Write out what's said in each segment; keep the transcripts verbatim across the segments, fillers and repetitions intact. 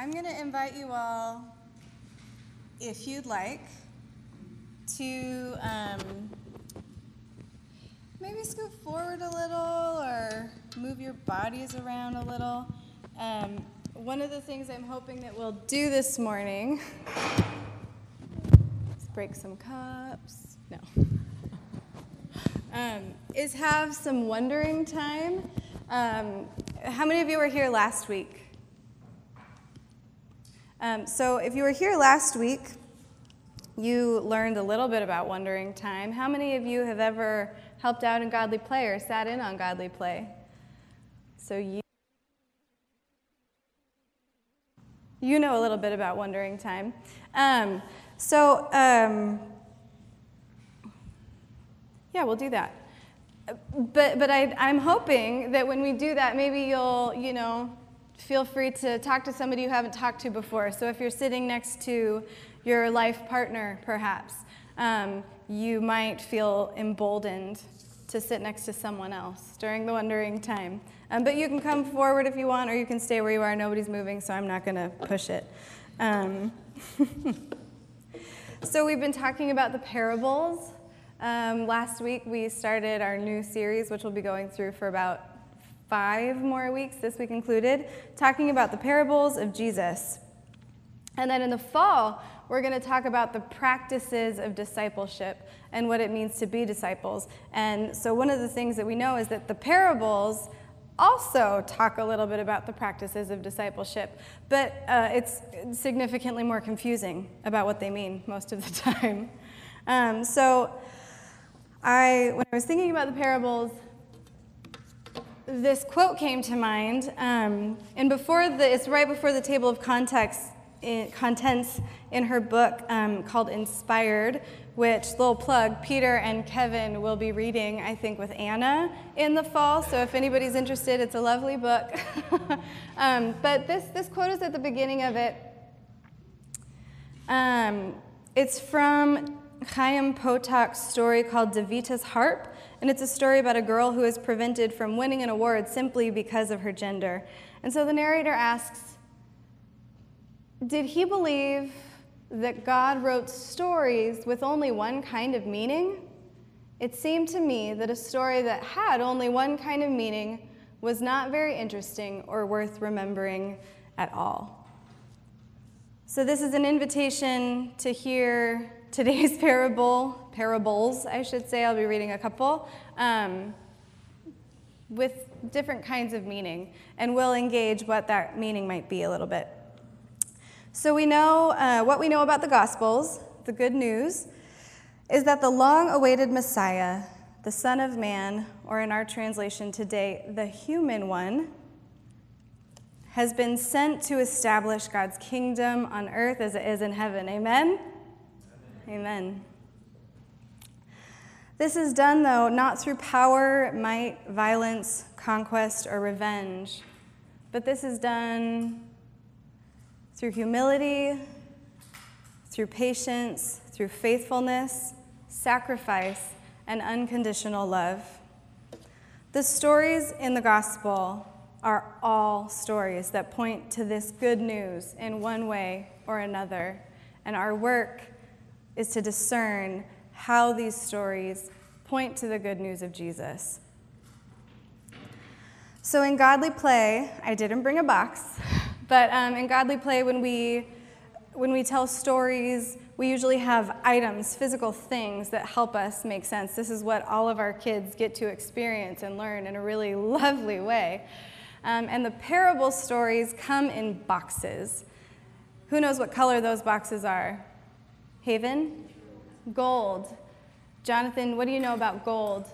I'm going to invite you all, if you'd like, to um, maybe scoot forward a little or move your bodies around a little. Um, one of the things I'm hoping that we'll do this morning is break some cups. No. Um, is have some wondering time. Um, how many of you were here last week? Um, so if you were here last week, you learned a little bit about wondering time. How many of you have ever helped out in Godly Play or sat in on Godly Play? So you, you know a little bit about wondering time. Um, so um, yeah, we'll do that. But but I, I'm hoping that when we do that, maybe you'll, you know, feel free to talk to somebody you haven't talked to before. So if you're sitting next to your life partner, perhaps, um, you might feel emboldened to sit next to someone else during the wondering time. Um, but you can come forward if you want, or you can stay where you are. Nobody's moving, so I'm not going to push it. Um, so we've been talking about the parables. Um, last week, we started our new series, which we'll be going through for about five more weeks, this week included, talking about the parables of Jesus. And then in the fall, we're going to talk about the practices of discipleship and what it means to be disciples. And so one of the things that we know is that the parables also talk a little bit about the practices of discipleship, but uh, it's significantly more confusing about what they mean most of the time. Um, so... I, when I was thinking about the parables, this quote came to mind, um, and before the, it's right before the table of context, in, contents in her book um, called Inspired, which, little plug, Peter and Kevin will be reading, I think, with Anna in the fall, so if anybody's interested, it's a lovely book. um, but this, this quote is at the beginning of it. Um, it's from Chaim Potok's story called Davita's Harp, and it's a story about a girl who is prevented from winning an award simply because of her gender. And so the narrator asks, did he believe that God wrote stories with only one kind of meaning? It seemed to me that a story that had only one kind of meaning was not very interesting or worth remembering at all. So this is an invitation to hear today's parable, parables, I should say. I'll be reading a couple, um, with different kinds of meaning, and we'll engage what that meaning might be a little bit. So we know, uh, what we know about the Gospels, the good news, is that the long-awaited Messiah, the Son of Man, or in our translation today, the human one, has been sent to establish God's kingdom on earth as it is in heaven. Amen? Amen. This is done, though, not through power, might, violence, conquest, or revenge, but this is done through humility, through patience, through faithfulness, sacrifice, and unconditional love. The stories in the gospel are all stories that point to this good news in one way or another, and our work is to discern how these stories point to the good news of Jesus. So in Godly Play, I didn't bring a box, but um, in Godly Play, when we when we tell stories, we usually have items, physical things that help us make sense. This is what all of our kids get to experience and learn in a really lovely way. Um, and the parable stories come in boxes. Who knows what color those boxes are? Haven? Gold. Jonathan, what do you know about gold?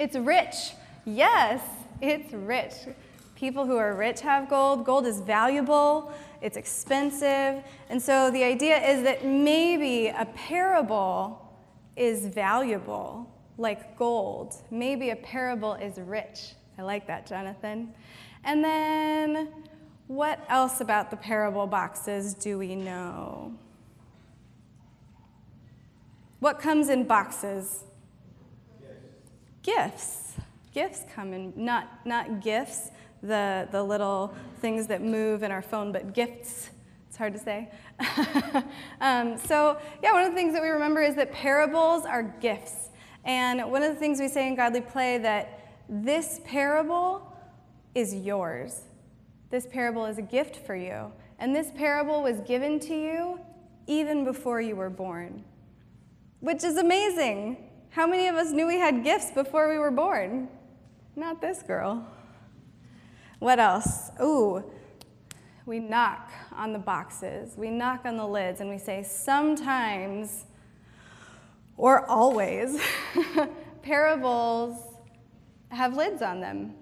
It's rich. Yes, it's rich. People who are rich have gold. Gold is valuable. It's expensive. And so the idea is that maybe a parable is valuable, like gold. Maybe a parable is rich. I like that, Jonathan. And then, what else about the parable boxes do we know? What comes in boxes? Gifts. Gifts, gifts come in, not, not gifts. the, the little things that move in our phone, but gifts, it's hard to say. um, so yeah, one of the things that we remember is that parables are gifts. And one of the things we say in Godly Play that this parable is yours. This parable is a gift for you. And this parable was given to you even before you were born, which is amazing. How many of us knew we had gifts before we were born? Not this girl. What else? Ooh, we knock on the boxes. We knock on the lids and we say, sometimes or always, parables have lids on them.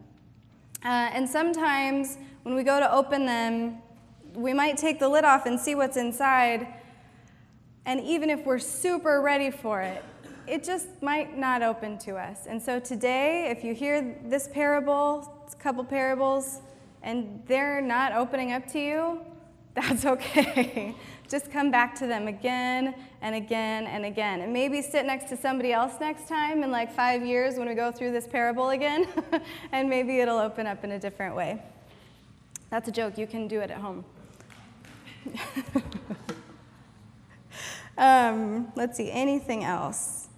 Uh, and sometimes when we go to open them, we might take the lid off and see what's inside, and even if we're super ready for it, it just might not open to us. And so today, if you hear this parable, it's a couple parables, and they're not opening up to you, that's okay. Just come back to them again and again and again. And maybe sit next to somebody else next time in like five years when we go through this parable again, and maybe it'll open up in a different way. That's a joke. You can do it at home. um, let's see, anything else?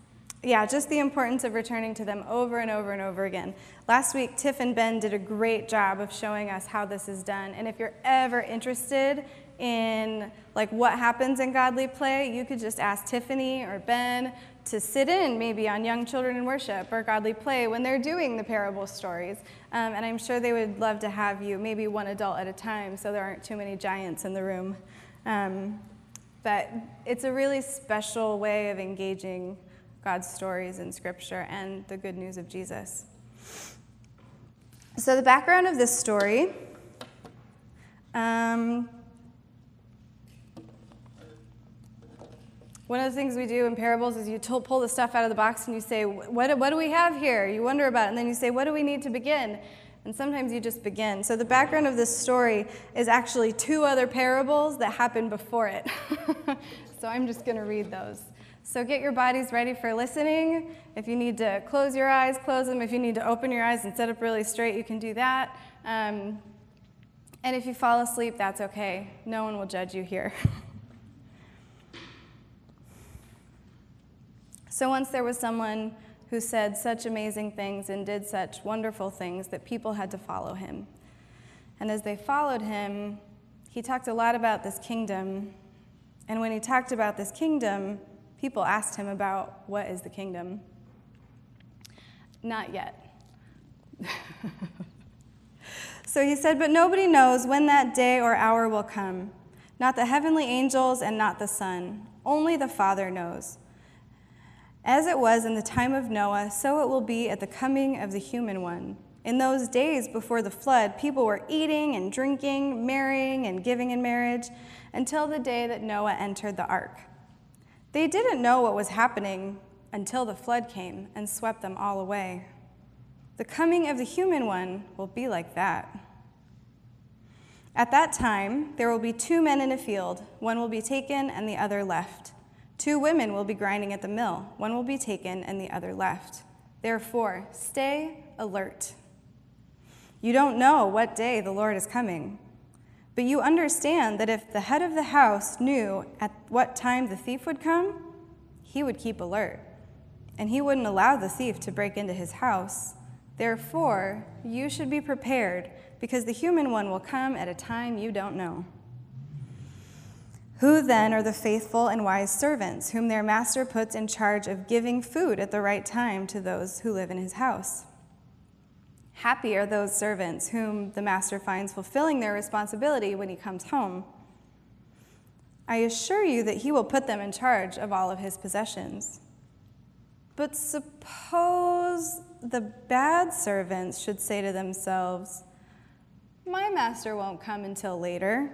Yeah, just the importance of returning to them over and over and over again. Last week, Tiff and Ben did a great job of showing us how this is done. And if you're ever interested in like what happens in Godly Play, you could just ask Tiffany or Ben to sit in maybe on Young Children in Worship or Godly Play when they're doing the parable stories. Um, and I'm sure they would love to have you, maybe one adult at a time, so there aren't too many giants in the room. Um, but it's a really special way of engaging God's stories in Scripture and the good news of Jesus. So the background of this story, um, one of the things we do in parables is you t- pull the stuff out of the box and you say, what, what do we have here? You wonder about it, and then you say, what do we need to begin? And sometimes you just begin. So the background of this story is actually two other parables that happened before it. So I'm just going to read those. So get your bodies ready for listening. If you need to close your eyes, close them. If you need to open your eyes and sit up really straight, you can do that. Um, and if you fall asleep, that's okay. No one will judge you here. So once there was someone who said such amazing things and did such wonderful things that people had to follow him. And as they followed him, he talked a lot about this kingdom. And when he talked about this kingdom, people asked him about, what is the kingdom? Not yet. So he said, but nobody knows when that day or hour will come, not the heavenly angels and not the Son. Only the Father knows. As it was in the time of Noah, so it will be at the coming of the human one. In those days before the flood, people were eating and drinking, marrying and giving in marriage, until the day that Noah entered the ark. They didn't know what was happening until the flood came and swept them all away. The coming of the human one will be like that. At that time, there will be two men in a field. One will be taken and the other left. Two women will be grinding at the mill. One will be taken and the other left. Therefore, stay alert. You don't know what day the Lord is coming. But you understand that if the head of the house knew at what time the thief would come, he would keep alert, and he wouldn't allow the thief to break into his house. Therefore, you should be prepared, because the human one will come at a time you don't know. Who then are the faithful and wise servants, whom their master puts in charge of giving food at the right time to those who live in his house? Happy are those servants whom the master finds fulfilling their responsibility when he comes home. I assure you that he will put them in charge of all of his possessions. But suppose the bad servants should say to themselves, my master won't come until later.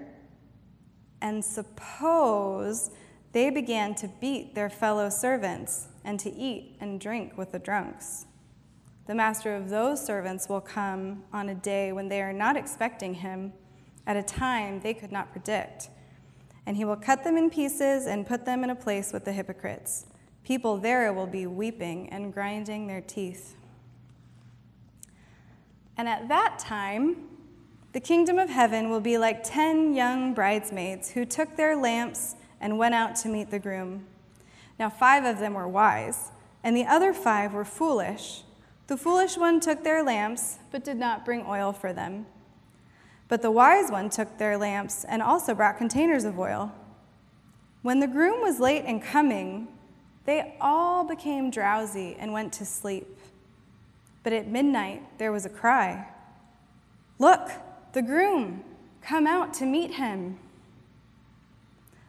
And suppose they began to beat their fellow servants and to eat and drink with the drunks. The master of those servants will come on a day when they are not expecting him, at a time they could not predict. And he will cut them in pieces and put them in a place with the hypocrites. People there will be weeping and grinding their teeth. And at that time, The kingdom of heaven will be like ten young bridesmaids who took their lamps and went out to meet the groom. Now five of them were wise, and the other five were foolish. The foolish one took their lamps, but did not bring oil for them. But the wise one took their lamps and also brought containers of oil. When the groom was late in coming, they all became drowsy and went to sleep. But at midnight there was a cry, "Look, the groom, come out to meet him."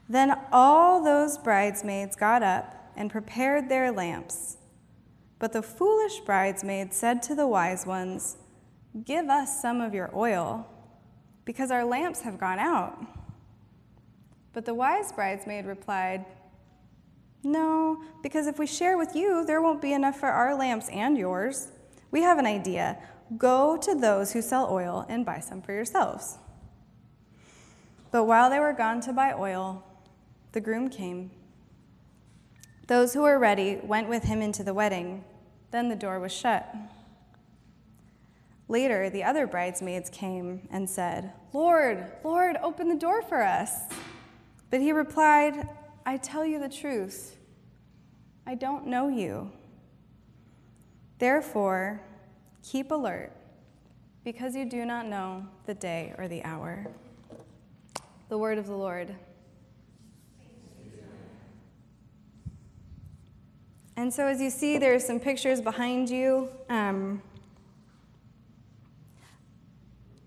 Then all those bridesmaids got up and prepared their lamps. But the foolish bridesmaid said to the wise ones, "Give us some of your oil, because our lamps have gone out." But the wise bridesmaid replied, "No, because if we share with you, there won't be enough for our lamps and yours. We have an idea. Go to those who sell oil and buy some for yourselves." But while they were gone to buy oil, the groom came. Those who were ready went with him into the wedding. Then the door was shut. Later, the other bridesmaids came and said, "Lord, Lord, open the door for us." But he replied, "I tell you the truth, I don't know you. Therefore, keep alert, because you do not know the day or the hour." The word of the Lord. And so as you see, there are some pictures behind you. Um,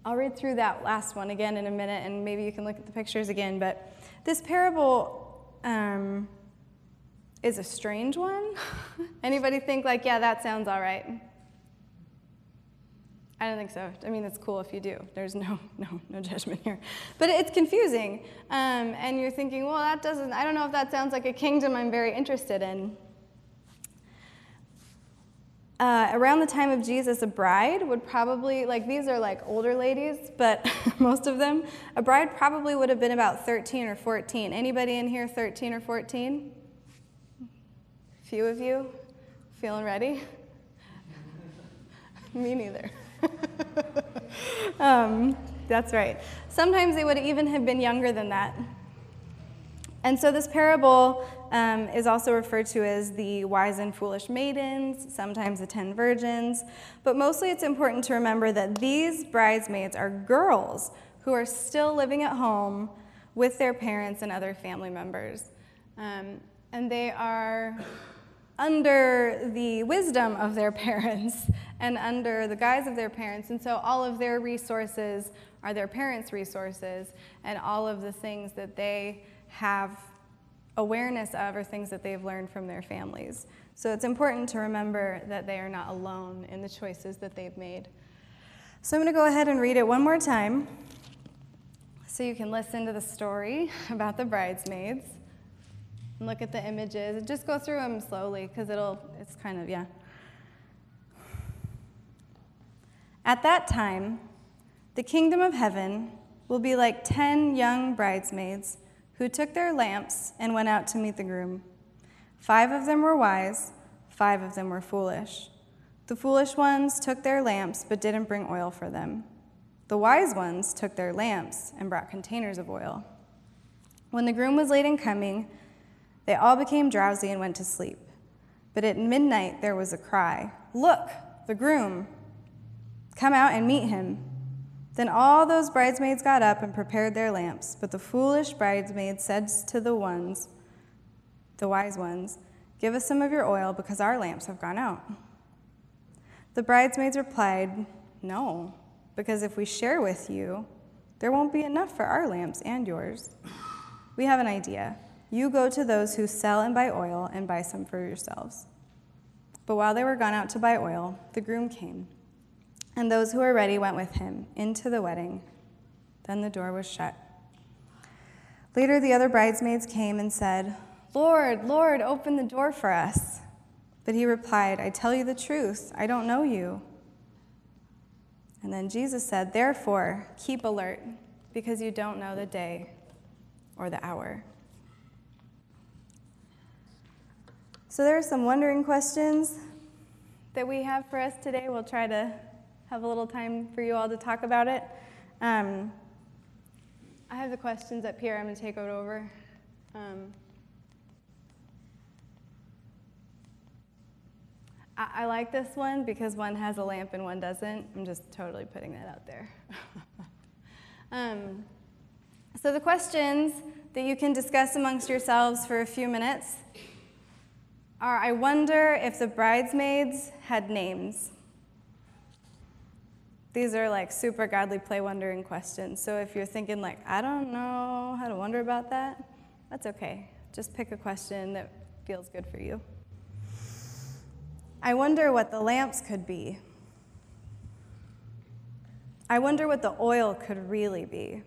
I'll read through that last one again in a minute, and maybe you can look at the pictures again. But this parable um, is a strange one. Anybody think like, yeah, that sounds all right? I don't think so. I mean, it's cool if you do. There's no no, no judgment here. But it's confusing. Um, and you're thinking, well, that doesn't, I don't know if that sounds like a kingdom I'm very interested in. Uh, around the time of Jesus, a bride would probably, like these are like older ladies, but most of them, a bride probably would have been about thirteen or fourteen. Anybody in here thirteen or fourteen? Few of you? Feeling ready? Me neither. um, that's right. Sometimes they would even have been younger than that. And so this parable um, is also referred to as the wise and foolish maidens, sometimes the ten virgins, but mostly it's important to remember that these bridesmaids are girls who are still living at home with their parents and other family members. Um, and they are under the wisdom of their parents and under the guise of their parents, and so all of their resources are their parents' resources, and all of the things that they have awareness of are things that they've learned from their families. So it's important to remember that they are not alone in the choices that they've made. So I'm going to go ahead and read it one more time so you can listen to the story about the bridesmaids and look at the images. Just go through them slowly because it'll, it's kind of, yeah. At that time, the kingdom of heaven will be like ten young bridesmaids who took their lamps and went out to meet the groom. Five of them were wise, five of them were foolish. The foolish ones took their lamps but didn't bring oil for them. The wise ones took their lamps and brought containers of oil. When the groom was late in coming, they all became drowsy and went to sleep. But at midnight there was a cry, "Look, the groom! Come out and meet him." Then all those bridesmaids got up and prepared their lamps, but the foolish bridesmaid said to the ones, the wise ones, "Give us some of your oil, because our lamps have gone out." The bridesmaids replied, "No, because if we share with you, there won't be enough for our lamps and yours. We have an idea. You go to those who sell and buy oil and buy some for yourselves." But while they were gone out to buy oil, the groom came. And those who were ready went with him into the wedding. Then the door was shut. Later, the other bridesmaids came and said, "Lord, Lord, open the door for us." But he replied, "I tell you the truth, I don't know you." And then Jesus said, "Therefore, keep alert, because you don't know the day or the hour." So there are some wondering questions that we have for us today. We'll try to have a little time for you all to talk about it. Um, I have the questions up here. I'm going to take it over. Um, I, I like this one because one has a lamp and one doesn't. I'm just totally putting that out there. um, so the questions that you can discuss amongst yourselves for a few minutes are, I wonder if the bridesmaids had names. These are like super godly play wondering questions. So if you're thinking like, I don't know how to wonder about that, that's okay. Just pick a question that feels good for you. I wonder what the lamps could be. I wonder what the oil could really be.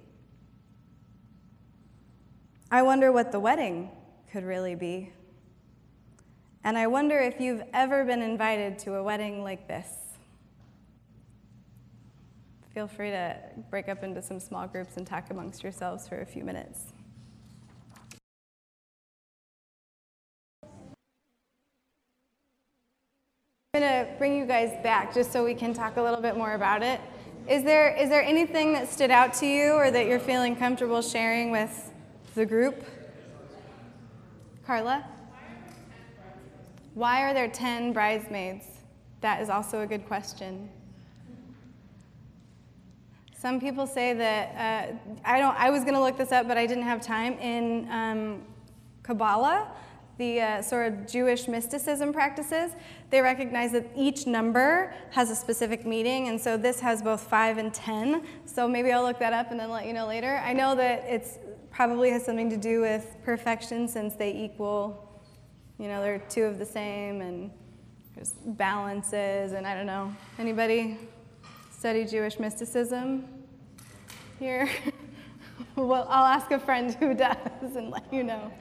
I wonder what the wedding could really be. And I wonder if you've ever been invited to a wedding like this. Feel free to break up into some small groups and talk amongst yourselves for a few minutes. I'm going to bring you guys back just so we can talk a little bit more about it. Is there, is there anything that stood out to you or that you're feeling comfortable sharing with the group? Carla? Why are there ten bridesmaids? That is also a good question. Some people say that, uh, I don't. I was going to look this up, but I didn't have time. In um, Kabbalah, the uh, sort of Jewish mysticism practices, they recognize that each number has a specific meaning, and so this has both five and ten. So maybe I'll look that up and then let you know later. I know that it's probably has something to do with perfection, since they equal, you know, they're two of the same, and there's balances, and I don't know. Anybody study Jewish mysticism here? Well, I'll ask a friend who does and let you know.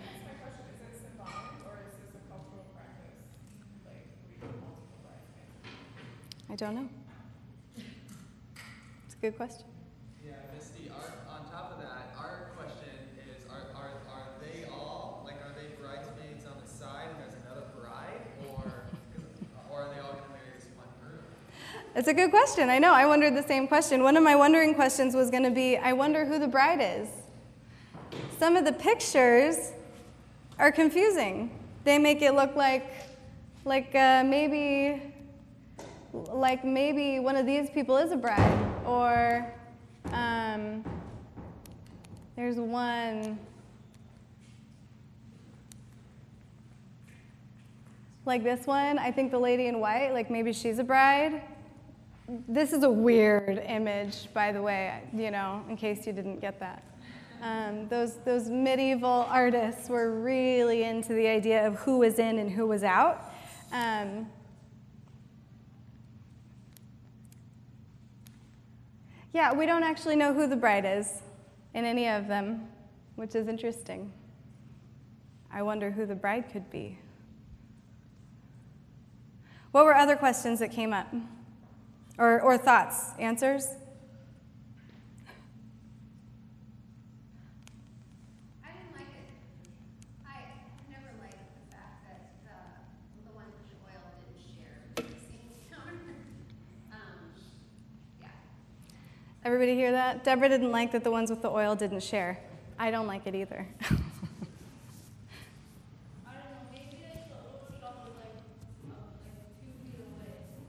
I don't know. It's a good question. Yeah, Misty, our, on top of that, our question is, are, are, are they all, like, are they bridesmaids on the side and there's another bride, or, or are they all going to marry just one group? That's a good question. I know. I wondered the same question. One of my wondering questions was going to be, I wonder who the bride is. Some of the pictures are confusing. They make it look like, like uh, maybe... like maybe one of these people is a bride, or um, there's one, like this one, I think the lady in white, like maybe she's a bride. This is a weird image, by the way, you know, in case you didn't get that. Um, those, those medieval artists were really into the idea of who was in and who was out. Um, Yeah, we don't actually know who the bride is in any of them, which is interesting. I wonder who the bride could be. What were other questions that came up? Or, or thoughts, answers? I didn't like it. I never liked the fact that the, the one with the oil didn't share the same counter. Everybody hear that? Deborah didn't like that the ones with the oil didn't share. I don't like it either.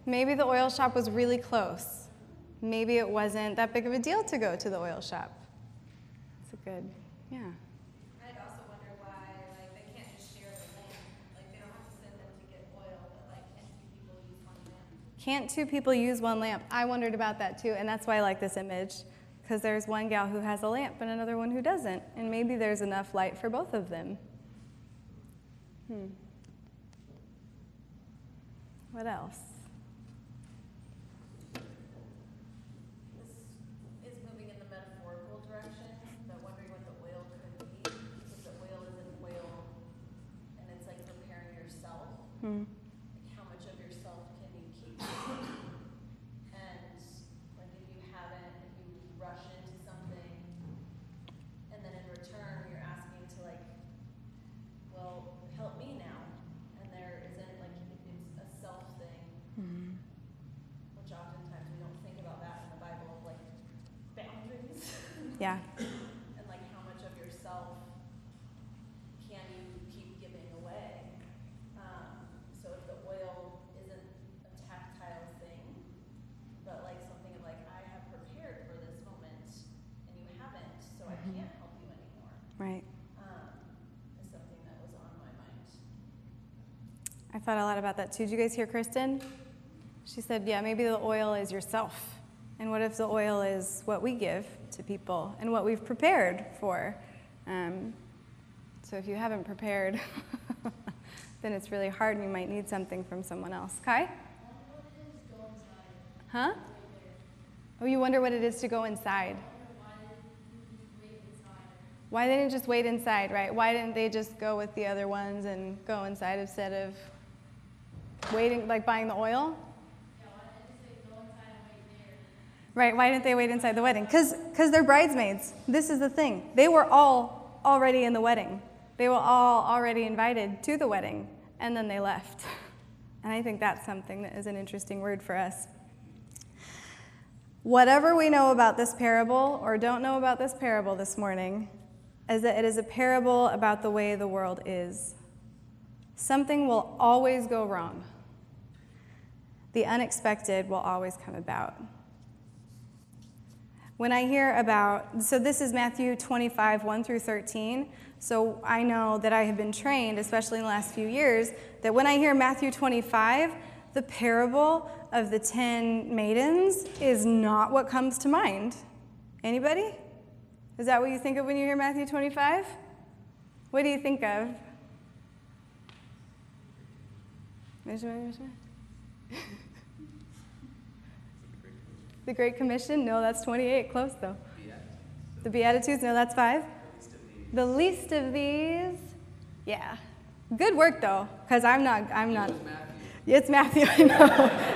Maybe the oil shop was really close. Maybe it wasn't that big of a deal to go to the oil shop. It's a good, yeah. I'd also wonder why, like, they can't just share the lamp. Like, they don't have to send them to get oil, but like, can't two people use one lamp? Can't two people use one lamp? I wondered about that too, and that's why I like this image, because there's one gal who has a lamp and another one who doesn't, and maybe there's enough light for both of them. Hmm. What else? This is moving in the metaphorical direction, but wondering what the oil could be, because the oil is an oil, and it's like preparing yourself. Hmm. Oftentimes we don't think about that in the Bible, like boundaries Yeah. And like how much of yourself can you keep giving away? Um, so if the oil isn't a tactile thing, but like something of like, I have prepared for this moment and you haven't, so I can't help you anymore. Right. I thought a lot about that too. Did you guys hear Kristen? She said, yeah, maybe the oil is yourself. And what if the oil is what we give to people and what we've prepared for? Um, so if you haven't prepared, then it's really hard and you might need something from someone else. Kai? Huh? Oh, you wonder what it is to go inside. Why they didn't just wait inside, right? Why didn't they just go with the other ones and go inside instead of waiting, like buying the oil? Yeah, why didn't they go inside and wait there? Right, why didn't they wait inside the wedding? Because because they're bridesmaids. This is the thing. They were all already in the wedding. They were all already invited to the wedding, and then they left. And I think that's something that is an interesting word for us. Whatever we know about this parable or don't know about this parable this morning, is that it is a parable about the way the world is. Something will always go wrong. The unexpected will always come about. When I hear about, so this is Matthew twenty-five, one through thirteen, so I know that I have been trained, especially in the last few years, that when I hear Matthew twenty-five, the parable of the ten maidens is not what comes to mind. Anybody? Is that what you think of when you hear Matthew twenty-five? What do you think of? The Great Commission? No, that's twenty-eight. Close, though. The Beatitudes? No, that's five. The least of these? Yeah. Good work, though, because I'm not... I'm not. It's Matthew, I know.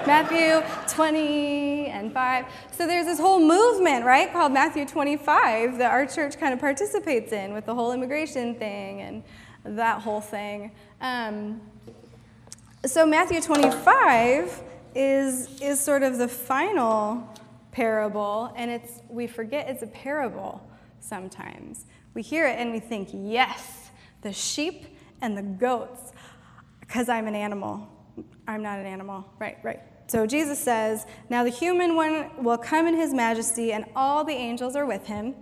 Matthew twenty and five. So there's this whole movement, right, called Matthew twenty-five that our church kind of participates in with the whole immigration thing and that whole thing. Um, so Matthew twenty-five is is sort of the final parable, and it's we forget it's a parable sometimes. We hear it and we think, yes, the sheep and the goats, because I'm an animal. I'm not an animal. Right, right. So Jesus says, now the human one will come in his majesty, and all the angels are with him,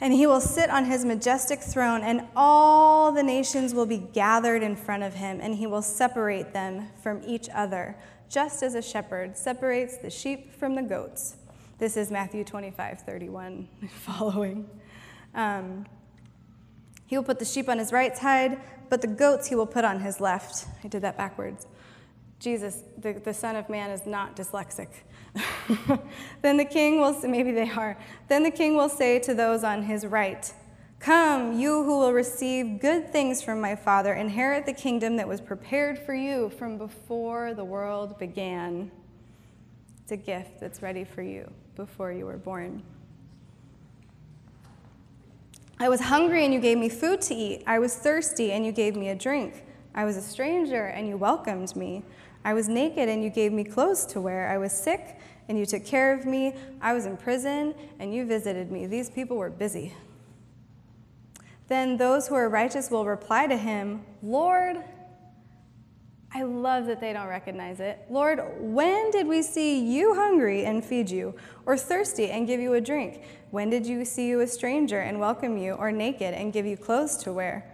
and he will sit on his majestic throne, and all the nations will be gathered in front of him, and he will separate them from each other, just as a shepherd separates the sheep from the goats. This is Matthew twenty-five, thirty-one and following. Um, he will put the sheep on his right side, but the goats he will put on his left. I did that backwards. Jesus, the, the Son of Man, is not dyslexic. Then the king will, maybe they are, then the king will say to those on his right, come, you who will receive good things from my Father, inherit the kingdom that was prepared for you from before the world began. It's a gift that's ready for you before you were born. I was hungry and you gave me food to eat. I was thirsty and you gave me a drink. I was a stranger and you welcomed me. I was naked and you gave me clothes to wear. I was sick and you took care of me. I was in prison and you visited me. These people were busy. Then those who are righteous will reply to him, Lord, I love that they don't recognize it. Lord, when did we see you hungry and feed you, or thirsty and give you a drink? When did you see you a stranger and welcome you, or naked and give you clothes to wear?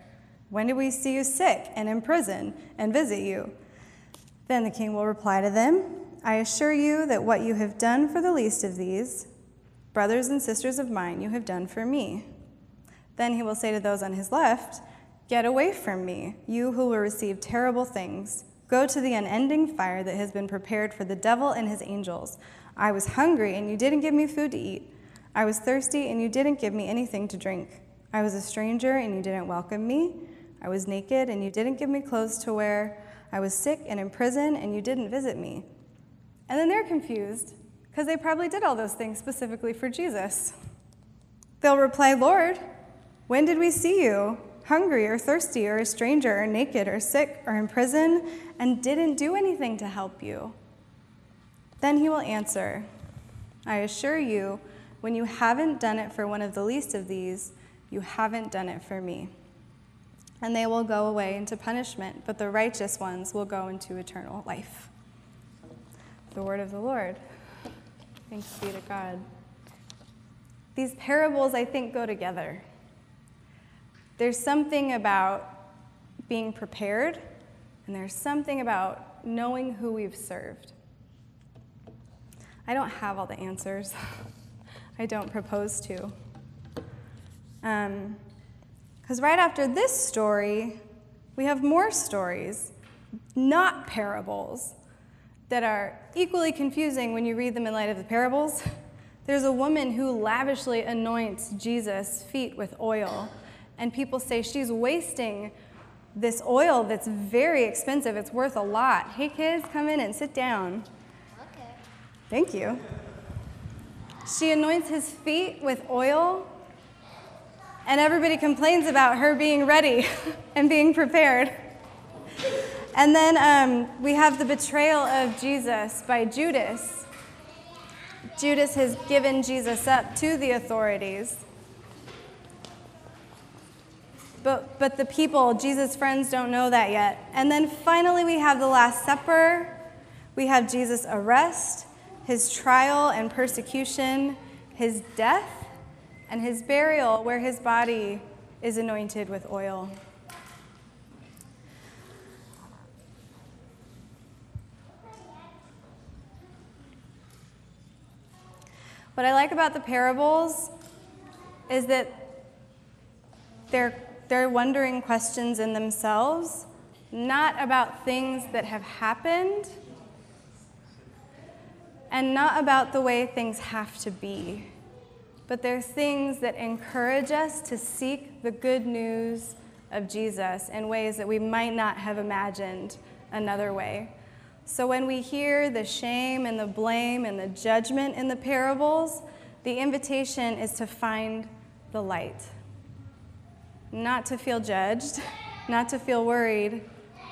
When did we see you sick and in prison and visit you? Then the king will reply to them, I assure you that what you have done for the least of these, brothers and sisters of mine, you have done for me. Then he will say to those on his left, get away from me, you who will receive terrible things. Go to the unending fire that has been prepared for the devil and his angels. I was hungry, and you didn't give me food to eat. I was thirsty, and you didn't give me anything to drink. I was a stranger, and you didn't welcome me. I was naked, and you didn't give me clothes to wear. I was sick and in prison, and you didn't visit me. And then they're confused, because they probably did all those things specifically for Jesus. They'll reply, Lord, when did we see you hungry or thirsty or a stranger or naked or sick or in prison and didn't do anything to help you? Then he will answer, I assure you When you haven't done it for one of the least of these, you haven't done it for me. And they will go away into punishment, but the righteous ones will go into eternal life." The word of the Lord. Thanks be to God. These parables, I think, go together. There's something about being prepared, and there's something about knowing who we've served. I don't have all the answers. I don't propose to. Um, Because right after this story, we have more stories, not parables, that are equally confusing when you read them in light of the parables. There's a woman who lavishly anoints Jesus' feet with oil, and people say she's wasting this oil that's very expensive. It's worth a lot. Hey, kids, come in and sit down. Okay. Thank you. She anoints his feet with oil, and everybody complains about her being ready and being prepared. And then um, we have the betrayal of Jesus by Judas. Judas has given Jesus up to the authorities. But, but the people, Jesus' friends, don't know that yet. And then finally we have the Last Supper. We have Jesus' arrest, his trial and persecution, his death, and his burial, where his body is anointed with oil. What I like about the parables is that they're, they're wondering questions in themselves, not about things that have happened, and not about the way things have to be. But they're things that encourage us to seek the good news of Jesus in ways that we might not have imagined another way. So when we hear the shame and the blame and the judgment in the parables, the invitation is to find the light. Not to feel judged, not to feel worried,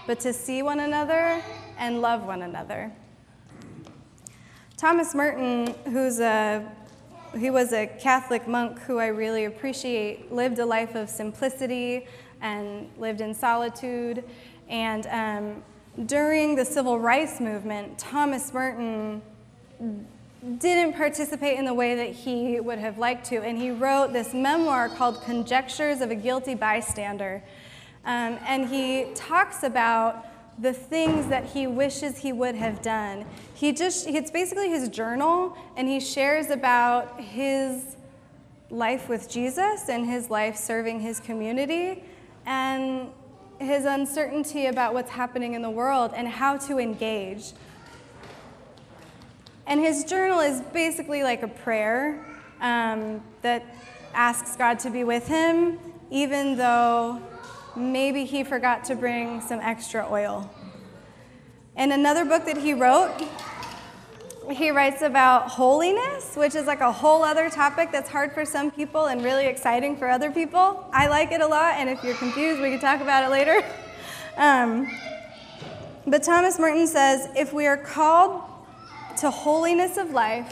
but to see one another and love one another. Thomas Merton, who's a He was a Catholic monk who I really appreciate, lived a life of simplicity and lived in solitude. And um, during the civil rights movement, Thomas Merton didn't participate in the way that he would have liked to. And he wrote this memoir called Conjectures of a Guilty Bystander. Um, and he talks about the things that he wishes he would have done. He just, it's basically his journal, and he shares about his life with Jesus and his life serving his community and his uncertainty about what's happening in the world and how to engage. And his journal is basically like a prayer um, that asks God to be with him, even though maybe he forgot to bring some extra oil. In another book that he wrote, he writes about holiness, which is like a whole other topic that's hard for some people and really exciting for other people. I like it a lot, and if you're confused, we can talk about it later. Um, but Thomas Merton says, if we are called to holiness of life,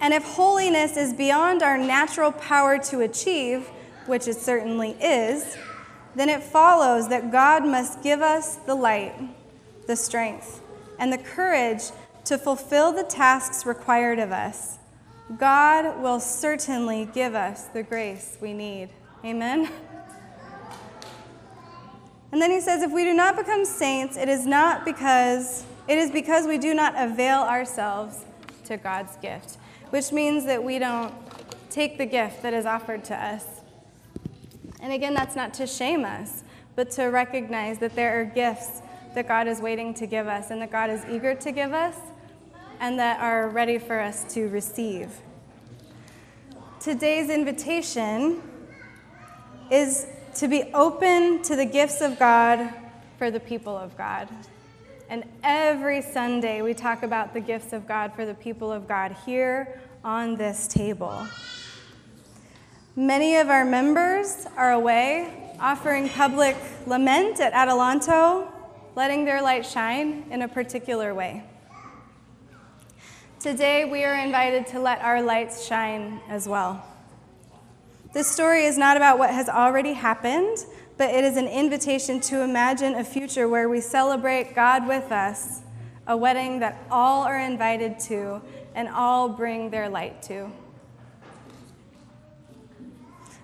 and if holiness is beyond our natural power to achieve, which it certainly is, then it follows that God must give us the light, the strength, and the courage to fulfill the tasks required of us. God will certainly give us the grace we need. Amen? And then he says, if we do not become saints, it is not because, it is because we do not avail ourselves to God's gift, which means that we don't take the gift that is offered to us. And again, that's not to shame us, but to recognize that there are gifts that God is waiting to give us and that God is eager to give us and that are ready for us to receive. Today's invitation is to be open to the gifts of God for the people of God. And every Sunday we talk about the gifts of God for the people of God here on this table. Many of our members are away, offering public lament at Adelanto, letting their light shine in a particular way. Today we are invited to let our lights shine as well. This story is not about what has already happened, but it is an invitation to imagine a future where we celebrate God with us, a wedding that all are invited to and all bring their light to.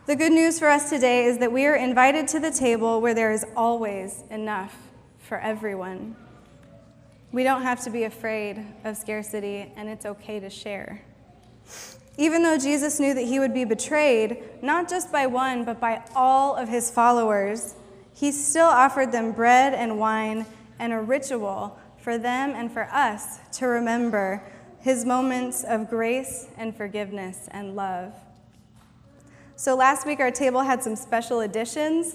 The good news for us today is that we are invited to the table where there is always enough for everyone. We don't have to be afraid of scarcity, and it's okay to share. Even though Jesus knew that he would be betrayed, not just by one, but by all of his followers, he still offered them bread and wine and a ritual for them and for us to remember his moments of grace and forgiveness and love. So last week, our table had some special additions.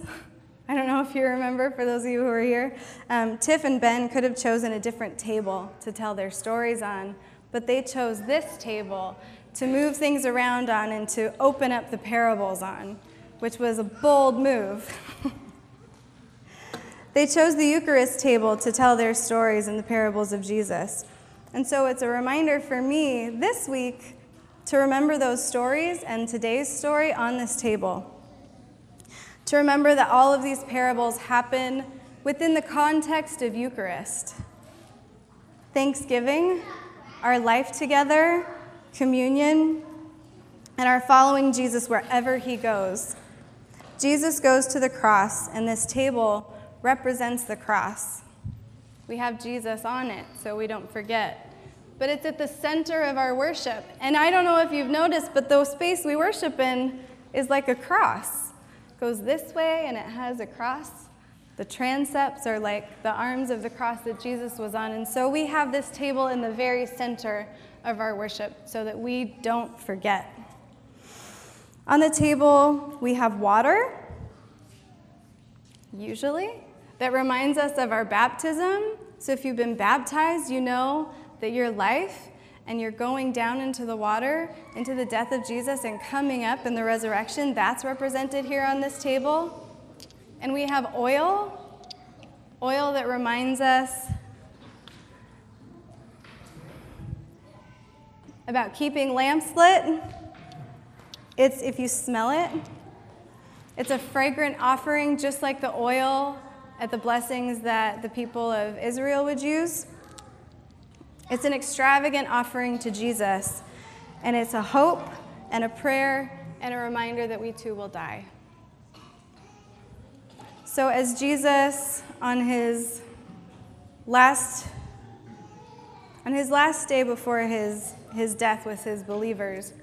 I don't know if you remember, for those of you who are here, um, Tiff and Ben could have chosen a different table to tell their stories on, but they chose this table to move things around on and to open up the parables on, which was a bold move. They chose the Eucharist table to tell their stories and the parables of Jesus. And so it's a reminder for me this week to remember those stories and today's story on this table. To remember that all of these parables happen within the context of Eucharist. Thanksgiving, our life together, communion, and our following Jesus wherever he goes. Jesus goes to the cross, and this table represents the cross. We have Jesus on it, so we don't forget. But it's at the center of our worship. And I don't know if you've noticed, but the space we worship in is like a cross. Goes this way, and it has a cross. The transepts are like the arms of the cross that Jesus was on. And so we have this table in the very center of our worship so that we don't forget. On the table, we have water, usually, that reminds us of our baptism. So if you've been baptized, you know that your life and you're going down into the water, into the death of Jesus, and coming up in the resurrection, that's represented here on this table. And we have oil, oil that reminds us about keeping lamps lit. It's, if you smell it, it's a fragrant offering, just like the oil at the blessings that the people of Israel would use. It's an extravagant offering to Jesus, and it's a hope and a prayer and a reminder that we too will die. So as Jesus on his last on his last day before his, his death with his believers,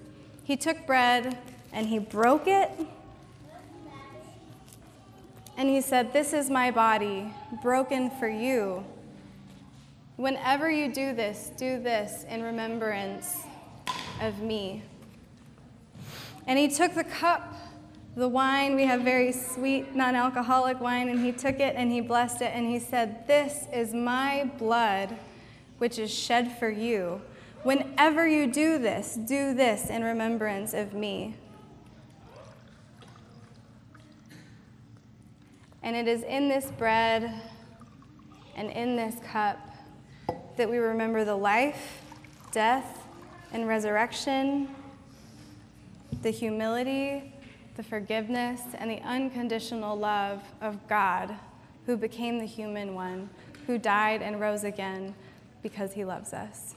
he took bread and he broke it, and he said, "This is my body, broken for you. Whenever you do this, do this in remembrance of me." And he took the cup, the wine. We have very sweet, non-alcoholic wine. And he took it, and he blessed it, and he said, "This is my blood, which is shed for you. Whenever you do this, do this in remembrance of me." And it is in this bread and in this cup that we remember the life, death, and resurrection, the humility, the forgiveness, and the unconditional love of God, who became the human one, who died and rose again because he loves us.